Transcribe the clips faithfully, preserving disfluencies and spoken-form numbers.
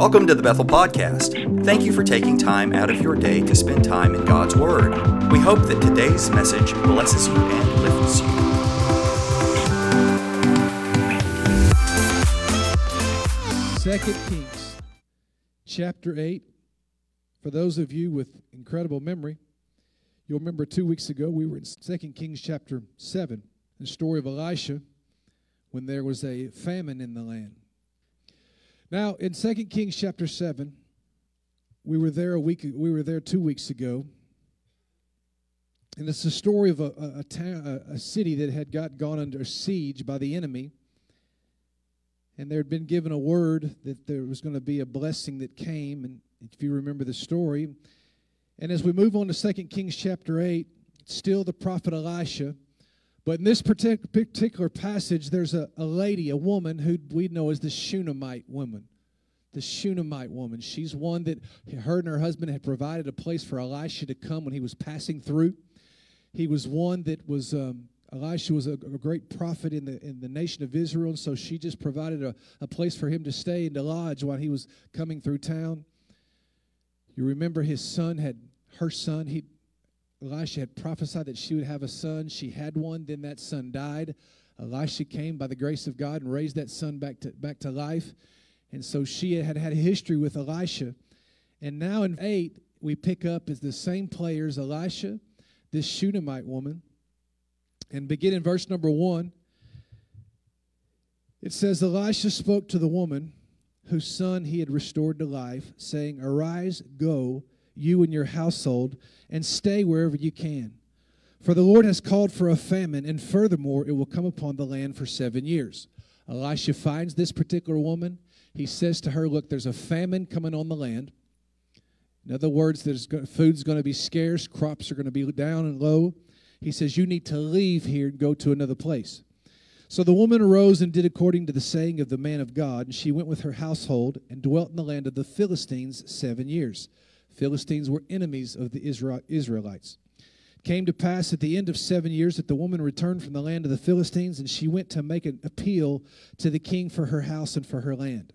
Welcome to the Bethel Podcast. Thank you for taking time out of your day to spend time in God's Word. We hope that today's message blesses you and lifts you. Second Kings, chapter eight. For those of you with incredible memory, you'll remember two weeks ago we were in Second Kings chapter seven, the story of Elisha when there was a famine in the land. Now, in Second Kings chapter seven, we were there a week. We were there two weeks ago, and it's the story of a a, a, town, a city that had got gone under siege by the enemy, and there had been given a word that there was going to be a blessing that came. And if you remember the story, and as we move on to Second Kings chapter eight, it's still the prophet Elisha. But in this particular passage, there's a, a lady, a woman who we know as the Shunammite woman. The Shunammite woman. She's one that her and her husband had provided a place for Elisha to come when he was passing through. He was one that was, um, Elisha was a, a great prophet in the in the nation of Israel, and so she just provided a, a place for him to stay and to lodge while he was coming through town. You remember his son had, her son, he Elisha had prophesied that she would have a son. She had one. Then that son died. Elisha came by the grace of God and raised that son back to back to life. And so she had had a history with Elisha. And now in eight, we pick up as the same players, Elisha, this Shunammite woman. And begin in verse number one. It says, Elisha spoke to the woman whose son he had restored to life, saying, "Arise, go, you and your household, and stay wherever you can. For the Lord has called for a famine, and furthermore, it will come upon the land for seven years. Elisha finds this particular woman. He says to her, "Look, there's a famine coming on the land." In other words, there's go- food's going to be scarce, crops are going to be down and low. He says, "You need to leave here and go to another place." So the woman arose and did according to the saying of the man of God, and she went with her household and dwelt in the land of the Philistines seven years. Philistines were enemies of the Israelites. It came to pass at the end of seven years that the woman returned from the land of the Philistines, and she went to make an appeal to the king for her house and for her land.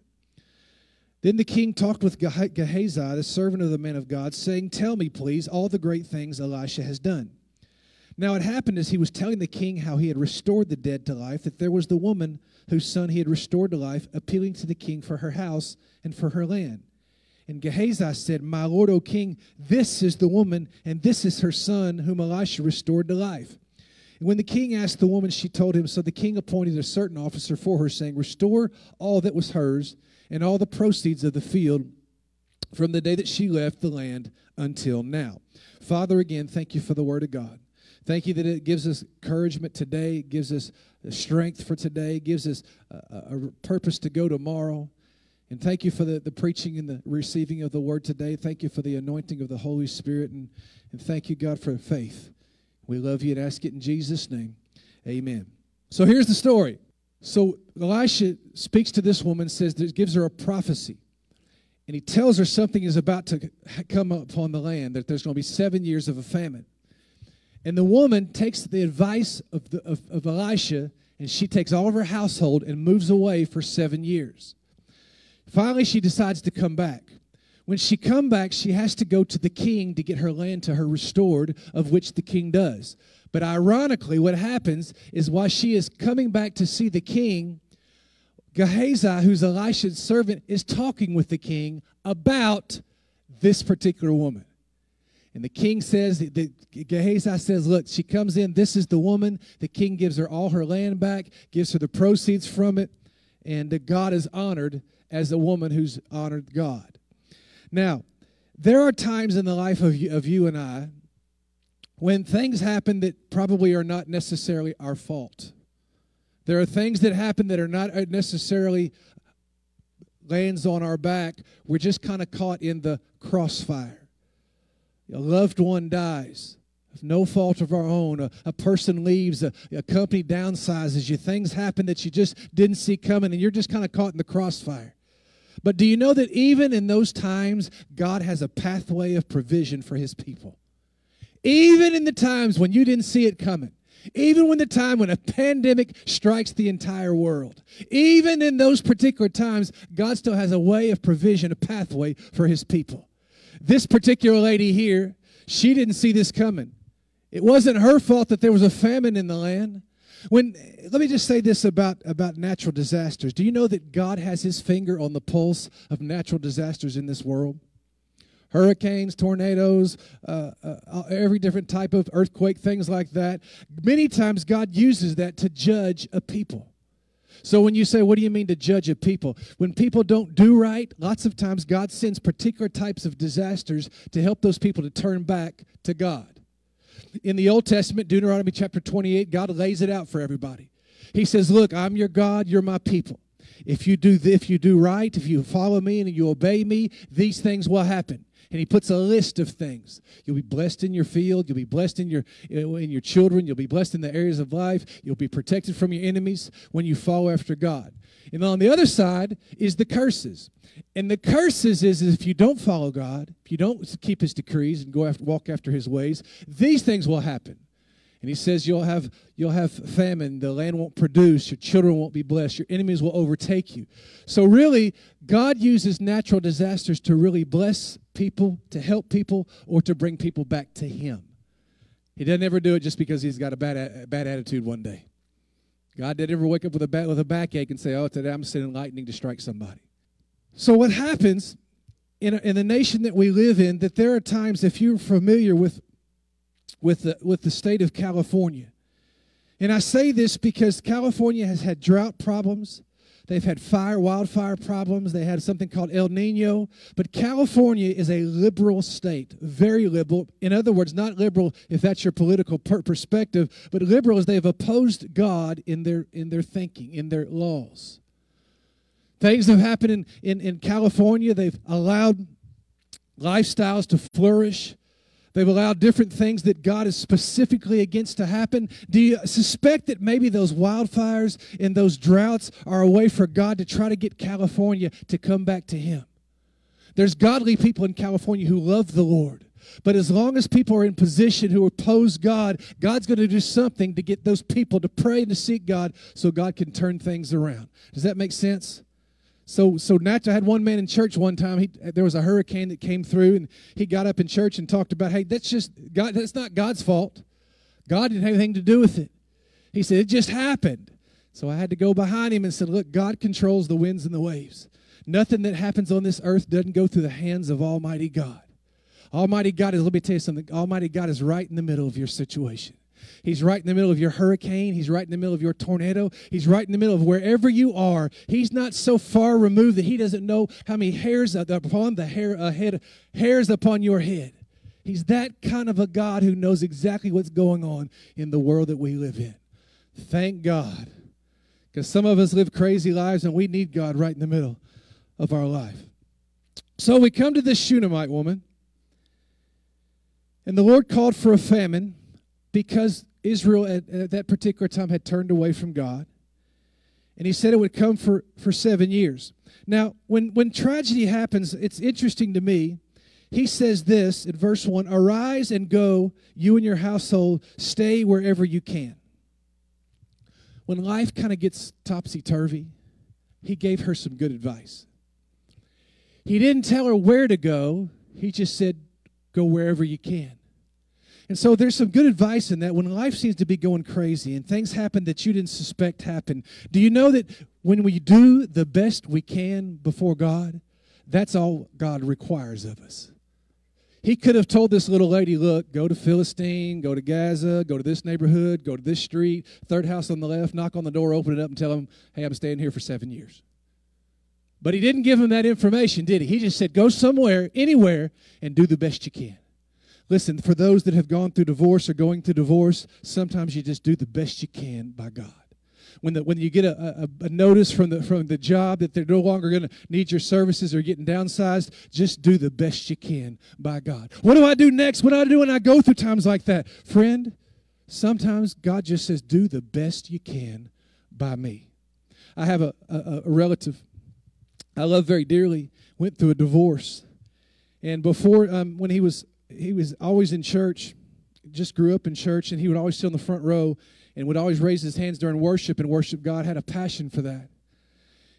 Then the king talked with Gehazi, the servant of the man of God, saying, "Tell me, please, all the great things Elisha has done." Now it happened as he was telling the king how he had restored the dead to life, that there was the woman whose son he had restored to life, appealing to the king for her house and for her land. And Gehazi said, "My lord, O king, this is the woman, and this is her son, whom Elisha restored to life." And when the king asked the woman, she told him. So the king appointed a certain officer for her, saying, "Restore all that was hers, and all the proceeds of the field, from the day that she left the land until now." Father, again, thank you for the word of God. Thank you that it gives us encouragement today, it gives us strength for today, it gives us a, a purpose to go tomorrow. And thank you for the, the preaching and the receiving of the word today. Thank you for the anointing of the Holy Spirit. And, and thank you, God, for faith. We love you and ask it in Jesus' name. Amen. So here's the story. So Elisha speaks to this woman, says, gives her a prophecy. And he tells her something is about to come upon the land, that there's going to be seven years of a famine. And the woman takes the advice of, the, of, of Elisha, and she takes all of her household and moves away for seven years. Finally, she decides to come back. When she comes back, she has to go to the king to get her land to her restored, of which the king does. But ironically, what happens is while she is coming back to see the king, Gehazi, who's Elisha's servant, is talking with the king about this particular woman. And the king says, the, Gehazi says, "Look, she comes in, this is the woman." The king gives her all her land back, gives her the proceeds from it, and God is honored as a woman who's honored God. Now, there are times in the life of you, of you and I when things happen that probably are not necessarily our fault. There are things that happen that are not necessarily lands on our back. We're just kind of caught in the crossfire. A loved one dies. No fault of our own. A, a person leaves, a, a company downsizes you. Things happen that you just didn't see coming, and you're just kind of caught in the crossfire. But do you know that even in those times, God has a pathway of provision for his people? Even in the times when you didn't see it coming, Even when the time when a pandemic strikes the entire world, even in those particular times, God still has a way of provision, a pathway for his people. This particular lady here, she didn't see this coming. It wasn't her fault that there was a famine in the land. When, let me just say this about, about natural disasters. Do you know that God has his finger on the pulse of natural disasters in this world? Hurricanes, tornadoes, uh, uh, every different type of earthquake, things like that. Many times God uses that to judge a people. So when you say, what do you mean to judge a people? When people don't do right, lots of times God sends particular types of disasters to help those people to turn back to God. In the Old Testament, Deuteronomy chapter twenty-eight, God lays it out for everybody. He says, look, I'm your God, you're my people. If you do, if you do right, if you follow me and you obey me, these things will happen. And he puts a list of things. You'll be blessed in your field. You'll be blessed in your in your children. You'll be blessed in the areas of life. You'll be protected from your enemies when you follow after God. And on the other side is the curses. And the curses is if you don't follow God, if you don't keep his decrees and go after, walk after his ways, these things will happen. And he says you'll have you'll have famine, the land won't produce, your children won't be blessed, your enemies will overtake you. So really, God uses natural disasters to really bless people, to help people, or to bring people back to him. He doesn't ever do it just because he's got a bad a bad attitude one day. God didn't ever wake up with a back, with a backache and say, oh, today I'm sending lightning to strike somebody. So what happens in, a, in the nation that we live in, that there are times, if you're familiar with With the, with the state of California. And I say this because California has had drought problems. They've had fire, wildfire problems. They had something called El Nino. But California is a liberal state, very liberal. In other words, not liberal if that's your political per- perspective, but liberal is they've opposed God in their, in their thinking, in their laws. Things have happened in, in, in California. They've allowed lifestyles to flourish. They've allowed different things that God is specifically against to happen. Do you suspect that maybe those wildfires and those droughts are a way for God to try to get California to come back to him? There's godly people in California who love the Lord. But as long as people are in position who oppose God, God's going to do something to get those people to pray and to seek God so God can turn things around. Does that make sense? So, so Nat, I had one man in church one time. He, there was a hurricane that came through, and he got up in church and talked about, hey, that's just God. That's not God's fault. God didn't have anything to do with it. He said, it just happened. So I had to go behind him and said, look, God controls the winds and the waves. Nothing that happens on this earth doesn't go through the hands of Almighty God. Almighty God is, let me tell you something, Almighty God is right in the middle of your situation. He's right in the middle of your hurricane. He's right in the middle of your tornado. He's right in the middle of wherever you are. He's not so far removed that he doesn't know how many hairs upon the hair ahead, hairs upon your head. He's that kind of a God who knows exactly what's going on in the world that we live in. Thank God, because some of us live crazy lives and we need God right in the middle of our life. So we come to this Shunammite woman, and the Lord called for a famine, because Israel at, at that particular time had turned away from God. And he said it would come for, for seven years. Now, when, when tragedy happens, it's interesting to me. He says this in verse one, arise and go, you and your household, stay wherever you can. When life kind of gets topsy-turvy, he gave her some good advice. He didn't tell her where to go. He just said, go wherever you can. And so there's some good advice in that when life seems to be going crazy and things happen that you didn't suspect happen. Do you know that when we do the best we can before God, that's all God requires of us? He could have told this little lady, look, go to Philistine, go to Gaza, go to this neighborhood, go to this street, third house on the left, knock on the door, open it up and tell him, hey, I'm staying here for seven years. But he didn't give him that information, did he? He just said, go somewhere, anywhere, and do the best you can. Listen, for those that have gone through divorce or going through divorce, sometimes you just do the best you can by God. When the, when you get a, a, a notice from the from the job that they're no longer going to need your services or getting downsized, just do the best you can by God. What do I do next? What do I do when I go through times like that? Friend, sometimes God just says, do the best you can by me. I have a, a, a relative I love very dearly, went through a divorce. And before, um, when he was... He was always in church, just grew up in church, and he would always sit on the front row and would always raise his hands during worship and worship God, had a passion for that.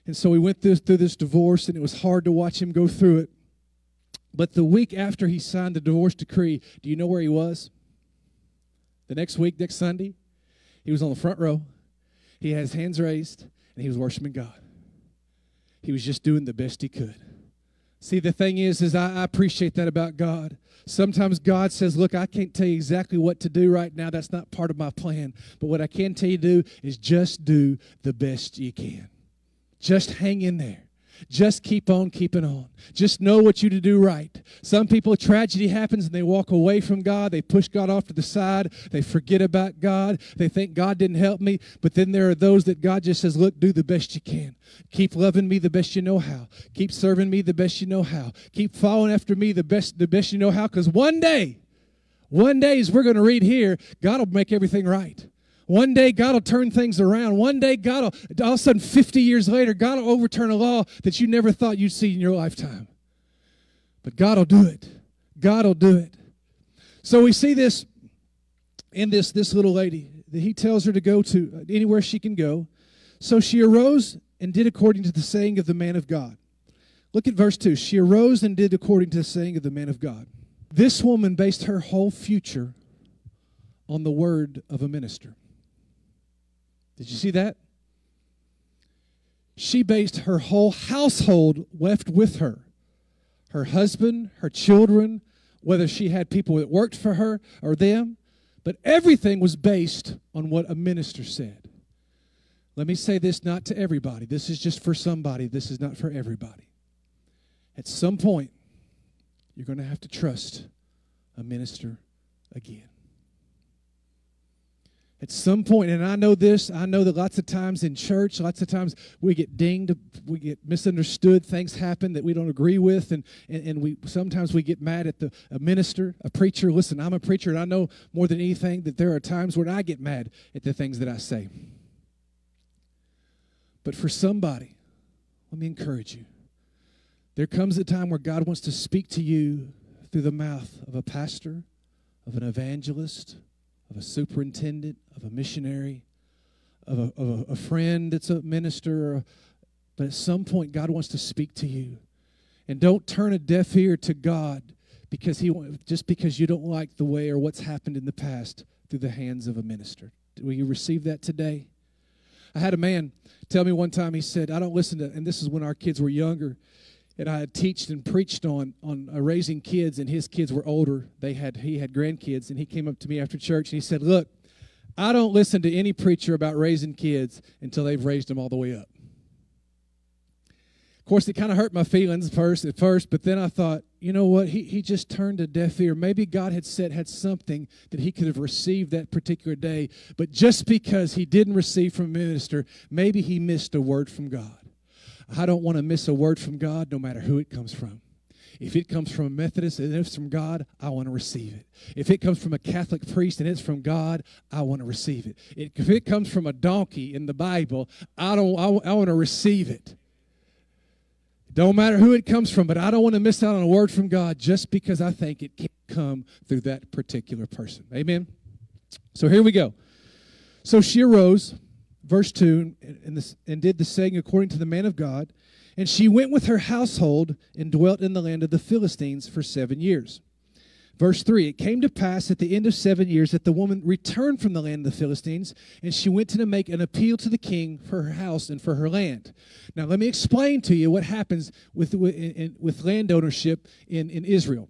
And so we went through, through this divorce, and it was hard to watch him go through it. But the week after he signed the divorce decree, do you know where he was? The next week, next Sunday, he was on the front row. He had his hands raised, and he was worshiping God. He was just doing the best he could. See, the thing is, is I, I appreciate that about God. Sometimes God says, look, I can't tell you exactly what to do right now. That's not part of my plan. But what I can tell you to do is just do the best you can. Just hang in there. Just keep on keeping on. Just know what you to do right. Some people, tragedy happens and they walk away from God. They push God off to the side. They forget about God. They think God didn't help me. But then there are those that God just says, look, do the best you can. Keep loving me the best you know how. Keep serving me the best you know how. Keep following after me the best the best you know how. Because one day, one day as we're going to read here, God will make everything right. One day, God will turn things around. One day, God will, all of a sudden, fifty years later, God will overturn a law that you never thought you'd see in your lifetime. But God will do it. God will do it. So we see this in this, this little lady. He tells her to go to anywhere she can go. So she arose and did according to the saying of the man of God. Look at verse two. She arose and did according to the saying of the man of God. This woman based her whole future on the word of a minister. Did you see that? She based her whole household left with her. Her husband, her children, whether she had people that worked for her or them. But everything was based on what a minister said. Let me say this, not to everybody. This is just for somebody. This is not for everybody. At some point, you're going to have to trust a minister again. At some point, and I know this, I know that lots of times in church, lots of times we get dinged, we get misunderstood, things happen that we don't agree with, and, and, and we sometimes we get mad at the a minister, a preacher. Listen, I'm a preacher, and I know more than anything that there are times where I get mad at the things that I say. But for somebody, let me encourage you. There comes a time where God wants to speak to you through the mouth of a pastor, of an evangelist, of a superintendent, of a missionary, of a, of a, a friend that's a minister. Or a, but at some point, God wants to speak to you. And don't turn a deaf ear to God because he just because you don't like the way or what's happened in the past through the hands of a minister. Will you receive that today? I had a man tell me one time, he said, I don't listen to, and this is when our kids were younger, and I had teached and preached on on uh, raising kids, and his kids were older. They had he had grandkids, and he came up to me after church, and he said, look, I don't listen to any preacher about raising kids until they've raised them all the way up. Of course, it kind of hurt my feelings first, at first, but then I thought, you know what, he, he just turned a deaf ear. Maybe God had said had something that he could have received that particular day, but just because he didn't receive from a minister, maybe he missed a word from God. I don't want to miss a word from God, no matter who it comes from. If it comes from a Methodist and it's from God, I want to receive it. If it comes from a Catholic priest and it's from God, I want to receive it. it if it comes from a donkey in the Bible, I don't. I, I want to receive it. Don't matter who it comes from, but I don't want to miss out on a word from God just because I think it can't come through that particular person. Amen? So here we go. So she arose. Verse two, and, this, and did the saying according to the man of God, and she went with her household and dwelt in the land of the Philistines for seven years. Verse three, it came to pass at the end of seven years that the woman returned from the land of the Philistines, and she went to make an appeal to the king for her house and for her land. Now, let me explain to you what happens with, with, with land ownership in, in Israel.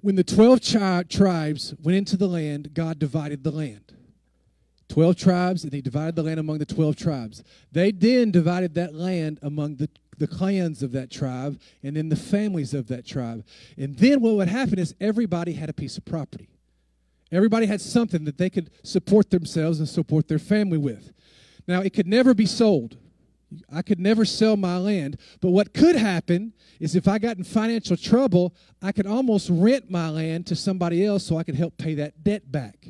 When the twelve tri- tribes went into the land, God divided the land. Twelve tribes, and they divided the land among the twelve tribes. They then divided that land among the, the clans of that tribe and then the families of that tribe. And then what would happen is everybody had a piece of property. Everybody had something that they could support themselves and support their family with. Now, it could never be sold. I could never sell my land. But what could happen is if I got in financial trouble, I could almost rent my land to somebody else so I could help pay that debt back.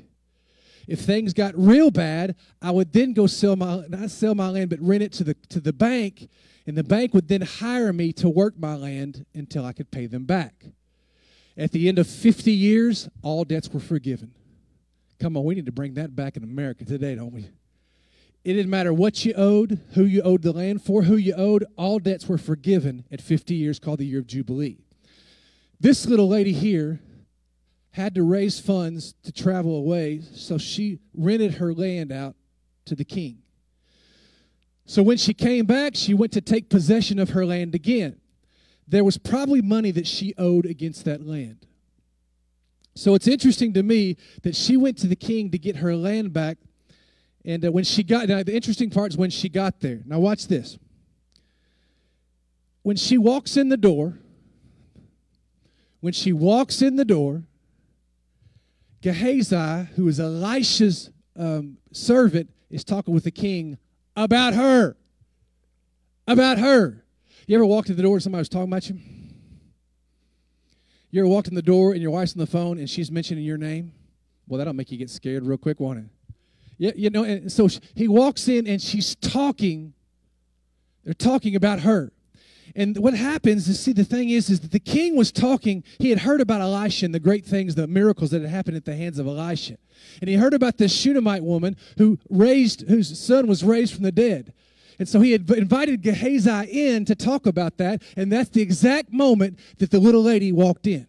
If things got real bad, I would then go sell my, not sell my land, but rent it to the to the bank, and the bank would then hire me to work my land until I could pay them back. At the end of fifty years, all debts were forgiven. Come on, we need to bring that back in America today, don't we? It didn't matter what you owed, who you owed the land for, who you owed, all debts were forgiven at fifty years, called the year of Jubilee. This little lady here had to raise funds to travel away, so she rented her land out to the king. So when she came back, she went to take possession of her land again. There was probably money that she owed against that land. So it's interesting to me that she went to the king to get her land back. And uh, when she got, now the interesting part is when she got there. Now watch this. When she walks in the door, when she walks in the door, Gehazi, who is Elisha's um, servant, is talking with the king about her. About her. You ever walked in the door and somebody was talking about you? You ever walked in the door and your wife's on the phone and she's mentioning your name? Well, that'll make you get scared real quick, won't it? Yeah, you know, and so he walks in and she's talking. They're talking about her. And what happens is, see, the thing is, is that the king was talking. He had heard about Elisha and the great things, the miracles that had happened at the hands of Elisha. And he heard about this Shunammite woman who raised, whose son was raised from the dead. And so he had invited Gehazi in to talk about that, and that's the exact moment that the little lady walked in.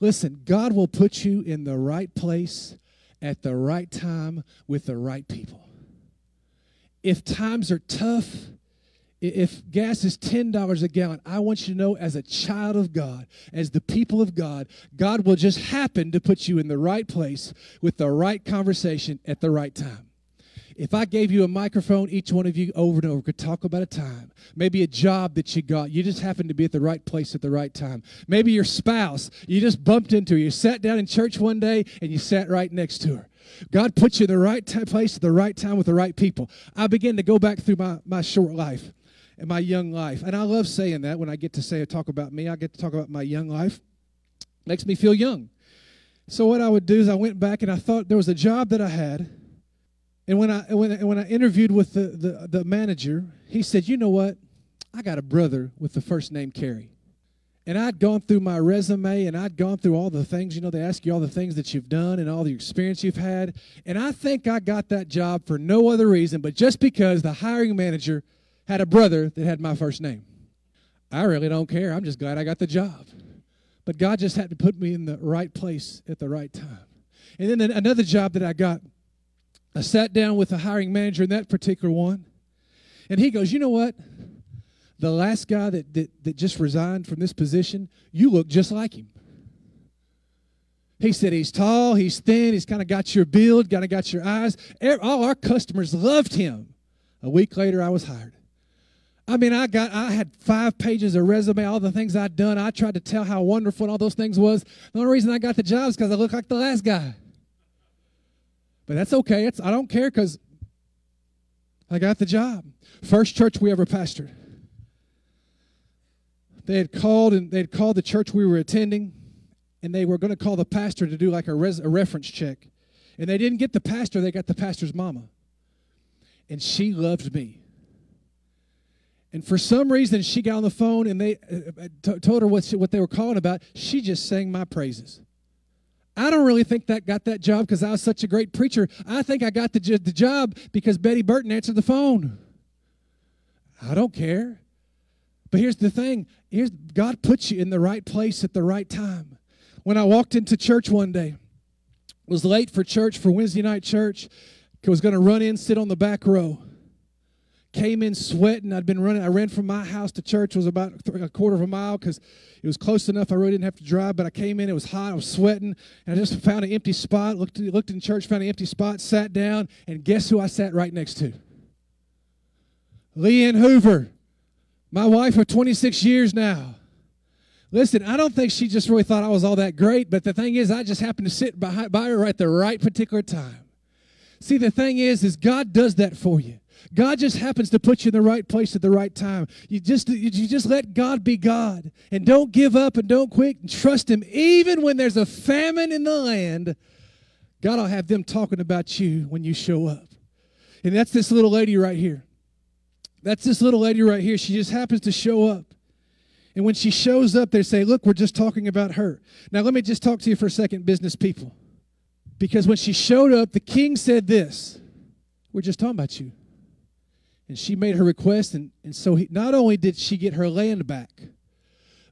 Listen, God will put you in the right place at the right time with the right people. If times are tough, if gas is ten dollars a gallon, I want you to know as a child of God, as the people of God, God will just happen to put you in the right place with the right conversation at the right time. If I gave you a microphone, each one of you over and over could talk about a time. Maybe a job that you got. You just happened to be at the right place at the right time. Maybe your spouse, you just bumped into her. You sat down in church one day and you sat right next to her. God put you in the right t- place at the right time with the right people. I began to go back through my, my short life and my young life. And I love saying that when I get to say talk about me. I get to talk about my young life. Makes me feel young. So what I would do is I went back and I thought there was a job that I had. And when I when I, when I interviewed with the, the, the manager, he said, you know what? I got a brother with the first name Kerry. And I'd gone through my resume, and I'd gone through all the things, you know, they ask you all the things that you've done and all the experience you've had. And I think I got that job for no other reason but just because the hiring manager had a brother that had my first name. I really don't care. I'm just glad I got the job. But God just had to put me in the right place at the right time. And then another job that I got, I sat down with a hiring manager in that particular one, and he goes, you know what? The last guy that, that, that just resigned from this position, you look just like him. He said he's tall, he's thin, he's kind of got your build, kind of got your eyes. All our customers loved him. A week later, I was hired. I mean, I got, I had five pages of resume, all the things I'd done. I tried to tell how wonderful and all those things was. The only reason I got the job is because I looked like the last guy. But that's okay. It's, I don't care because I got the job. First church we ever pastored. They had called and they had called the church we were attending, and they were going to call the pastor to do like a, res, a reference check. And they didn't get the pastor. They got the pastor's mama. And she loved me. And for some reason, she got on the phone and they uh, t- told her what, she, what they were calling about. She just sang my praises. I don't really think that got that job because I was such a great preacher. I think I got the, the job because Betty Burton answered the phone. I don't care. But here's the thing. Here's, God puts you in the right place at the right time. When I walked into church one day, was late for church, for Wednesday night church, was going to run in, sit on the back row. Came in sweating. I'd been running. I ran from my house to church. It was about a quarter of a mile because it was close enough. I really didn't have to drive, but I came in. It was hot. I was sweating, and I just found an empty spot. Looked looked in church, found an empty spot, sat down, and guess who I sat right next to? Leanne Hoover, my wife for twenty-six years now. Listen, I don't think she just really thought I was all that great, but the thing is, I just happened to sit by, by her at the right particular time. See, the thing is, is God does that for you. God just happens to put you in the right place at the right time. You just you just let God be God. And don't give up and don't quit and trust him. Even when there's a famine in the land, God will have them talking about you when you show up. And that's this little lady right here. That's this little lady right here. She just happens to show up. And when she shows up, they say, look, we're just talking about her. Now, let me just talk to you for a second, business people. Because when she showed up, the king said this, we're just talking about you. And she made her request, and, and so he, not only did she get her land back,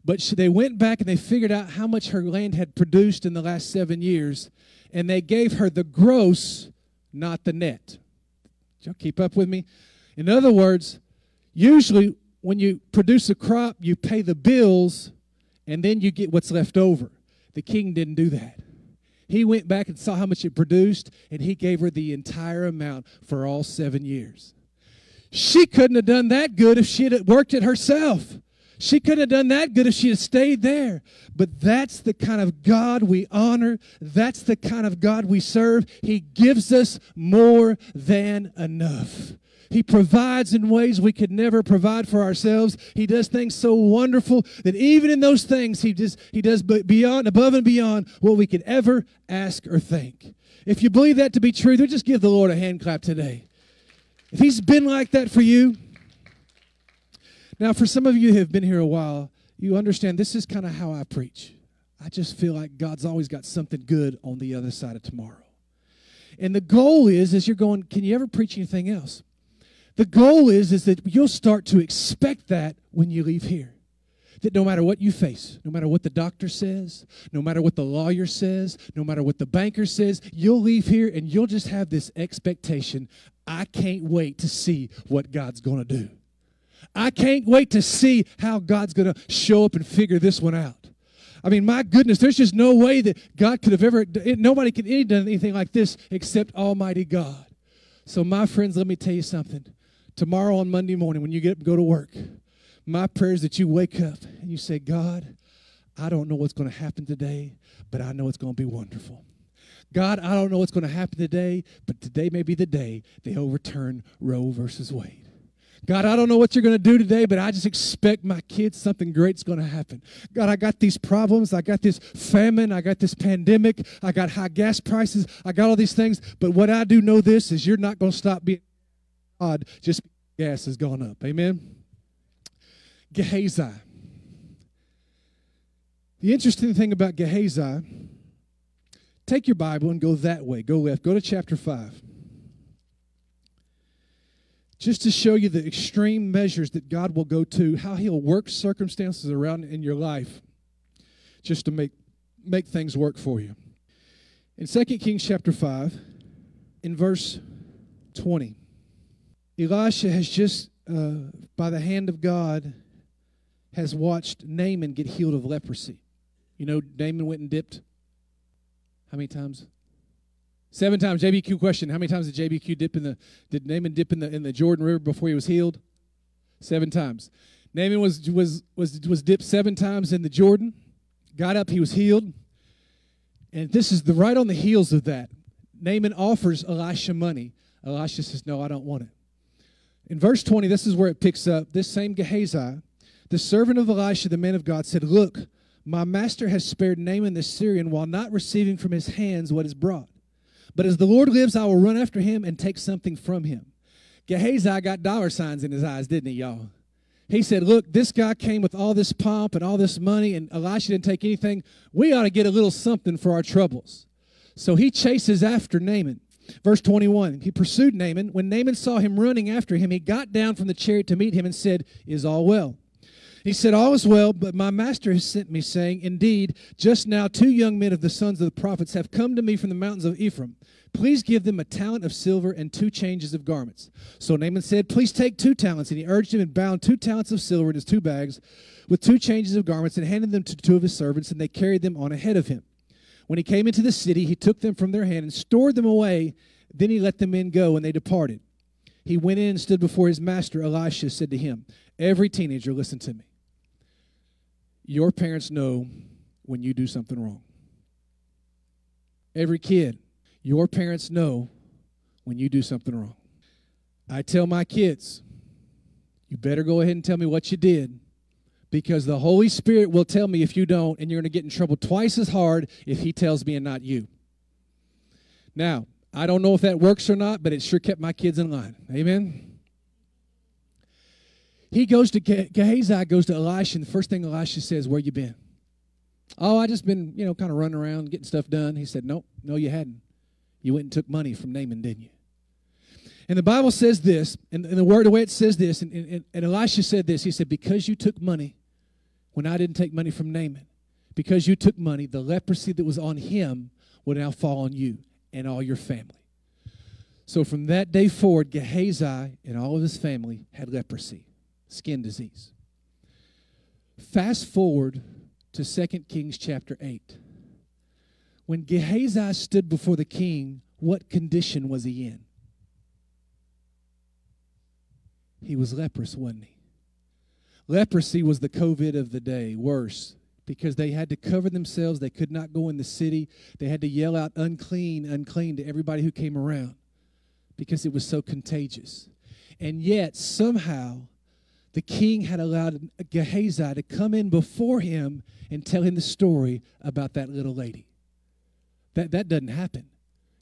but she, they went back and they figured out how much her land had produced in the last seven years, and they gave her the gross, not the net. Did y'all keep up with me? In other words, usually when you produce a crop, you pay the bills, and then you get what's left over. The king didn't do that. He went back and saw how much it produced, and he gave her the entire amount for all seven years. She couldn't have done that good if she had worked it herself. She couldn't have done that good if she had stayed there. But that's the kind of God we honor. That's the kind of God we serve. He gives us more than enough. He provides in ways we could never provide for ourselves. He does things so wonderful that even in those things, he just he does beyond, above and beyond what we could ever ask or think. If you believe that to be true, then just give the Lord a hand clap today. If he's been like that for you. Now, for some of you who have been here a while, you understand this is kind of how I preach. I just feel like God's always got something good on the other side of tomorrow. And the goal is, is you're going, can you ever preach anything else? The goal is, is that you'll start to expect that when you leave here. That no matter what you face, no matter what the doctor says, no matter what the lawyer says, no matter what the banker says, you'll leave here and you'll just have this expectation, I can't wait to see what God's going to do. I can't wait to see how God's going to show up and figure this one out. I mean, my goodness, there's just no way that God could have ever, nobody could have done anything like this except Almighty God. So my friends, let me tell you something. Tomorrow on Monday morning when you get up and go to work, my prayer is that you wake up and you say, God, I don't know what's going to happen today, but I know it's going to be wonderful. God, I don't know what's going to happen today, but today may be the day they overturn Roe versus Wade. God, I don't know what you're going to do today, but I just expect my kids something great's going to happen. God, I got these problems. I got this famine. I got this pandemic. I got high gas prices. I got all these things. But what I do know this is you're not going to stop being God just because gas has gone up. Amen? Gehazi. The interesting thing about Gehazi, take your Bible and go that way. Go left. Go to chapter five. Just to show you the extreme measures that God will go to, how he'll work circumstances around in your life just to make, make things work for you. In Second Kings chapter five, in verse twenty, Elisha has just, uh, by the hand of God, has watched Naaman get healed of leprosy. You know, Naaman went and dipped how many times? Seven times. J B Q question. How many times did J B Q dip in the, did Naaman dip in the in the Jordan River before he was healed? Seven times. Naaman was was was was dipped seven times in the Jordan. Got up, he was healed. And this is the right on the heels of that. Naaman offers Elisha money. Elisha says, no, I don't want it. In verse twenty, this is where it picks up. This same Gehazi, the servant of Elisha, the man of God, said, look, my master has spared Naaman the Syrian while not receiving from his hands what is brought. But as the Lord lives, I will run after him and take something from him. Gehazi got dollar signs in his eyes, didn't he, y'all? He said, look, this guy came with all this pomp and all this money, and Elisha didn't take anything. We ought to get a little something for our troubles. So he chases after Naaman. Verse twenty-one, he pursued Naaman. When Naaman saw him running after him, he got down from the chariot to meet him and said, is all well? He said, all is well, but my master has sent me, saying, indeed, just now two young men of the sons of the prophets have come to me from the mountains of Ephraim. Please give them a talent of silver and two changes of garments. So Naaman said, please take two talents. And he urged him and bound two talents of silver in his two bags with two changes of garments and handed them to two of his servants, and they carried them on ahead of him. When he came into the city, he took them from their hand and stored them away. Then he let the men go, and they departed. He went in and stood before his master. Elisha said to him, every teenager, listen to me. Your parents know when you do something wrong. Every kid, your parents know when you do something wrong. I tell my kids, you better go ahead and tell me what you did, because the Holy Spirit will tell me if you don't, and you're going to get in trouble twice as hard if he tells me and not you. Now, I don't know if that works or not, but it sure kept my kids in line. Amen? He goes to, Ge- Gehazi goes to Elisha, and the first thing Elisha says, where you been? Oh, I just been, you know, kind of running around, getting stuff done. He said, nope, no, you hadn't. You went and took money from Naaman, didn't you? And the Bible says this, and, and the word, the way it says this, and, and, and Elisha said this, he said, because you took money when I didn't take money from Naaman, because you took money, the leprosy that was on him will now fall on you and all your family. So from that day forward, Gehazi and all of his family had leprosy, skin disease. Fast forward to Second Kings chapter eight. When Gehazi stood before the king, what condition was he in? He was leprous, wasn't he? Leprosy was the COVID of the day, worse, because they had to cover themselves. They could not go in the city. They had to yell out, unclean, unclean, to everybody who came around because it was so contagious. And yet, somehow, the king had allowed Gehazi to come in before him and tell him the story about that little lady. That that doesn't happen.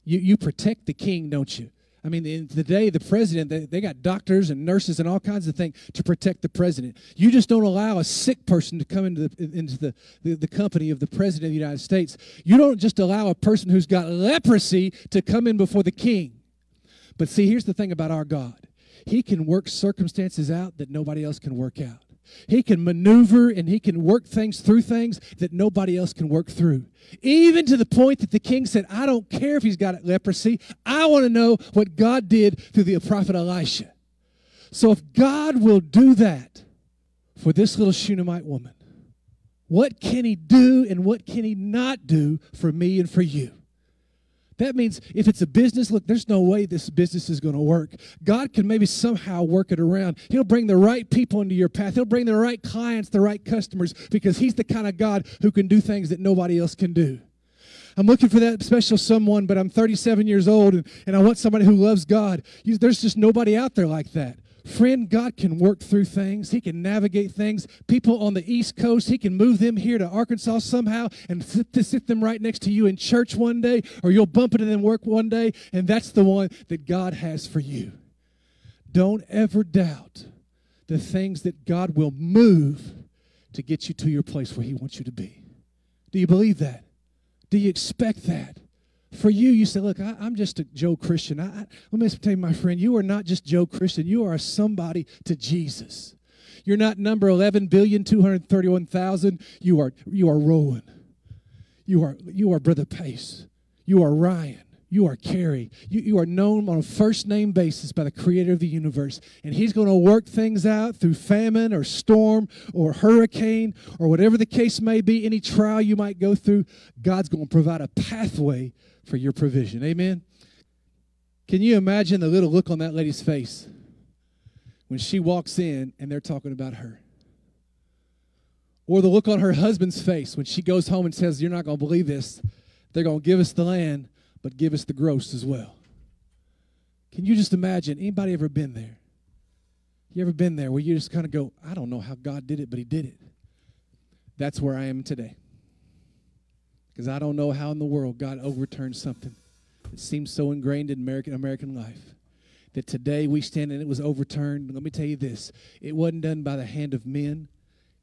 You, you protect the king, don't you? I mean, today, the president, they, they got doctors and nurses and all kinds of things to protect the president. You just don't allow a sick person to come into the, into the, the, the company of the president of the United States. You don't just allow a person who's got leprosy to come in before the king. But see, here's the thing about our God. He can work circumstances out that nobody else can work out. He can maneuver and he can work things through things that nobody else can work through. Even to the point that the king said, I don't care if he's got leprosy. I want to know what God did through the prophet Elisha. So if God will do that for this little Shunammite woman, what can he do and what can he not do for me and for you? That means if it's a business, look, there's no way this business is going to work. God can maybe somehow work it around. He'll bring the right people into your path. He'll bring the right clients, the right customers, because he's the kind of God who can do things that nobody else can do. I'm looking for that special someone, but I'm thirty-seven years old, and, and I want somebody who loves God. You, there's just nobody out there like that. Friend, God can work through things. He can navigate things. People on the East Coast, he can move them here to Arkansas somehow and sit, sit them right next to you in church one day, or you'll bump into them at work one day, and that's the one that God has for you. Don't ever doubt the things that God will move to get you to your place where he wants you to be. Do you believe that? Do you expect that? For you, you say, look, I, I'm just a Joe Christian. I, I, let me tell you, my friend, you are not just Joe Christian. You are somebody to Jesus. You're not number eleven billion two hundred thirty-one thousand. You are, you are Rowan. You are, you are Brother Pace. You are Ryan. You are Carrie. You, you are known on a first-name basis by the creator of the universe, and he's going to work things out through famine or storm or hurricane or whatever the case may be, any trial you might go through. God's going to provide a pathway for your provision. Amen? Can you imagine the little look on that lady's face when she walks in and they're talking about her? Or the look on her husband's face when she goes home and says, you're not going to believe this. They're going to give us the land, but give us the gross as well. Can you just imagine? Anybody ever been there? You ever been there where you just kind of go, I don't know how God did it, but he did it. That's where I am today. Because I don't know how in the world God overturned something that seems so ingrained in American American life that today we stand and it was overturned. Let me tell you this. It wasn't done by the hand of men.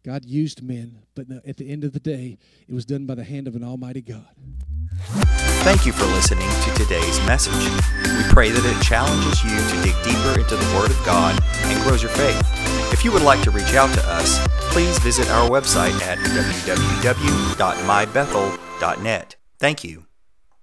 God used men, but at the end of the day, it was done by the hand of an almighty God. Thank you for listening to today's message. We pray that it challenges you to dig deeper into the Word of God and grows your faith. If you would like to reach out to us, please visit our website at w w w dot my bethel dot net. Thank you.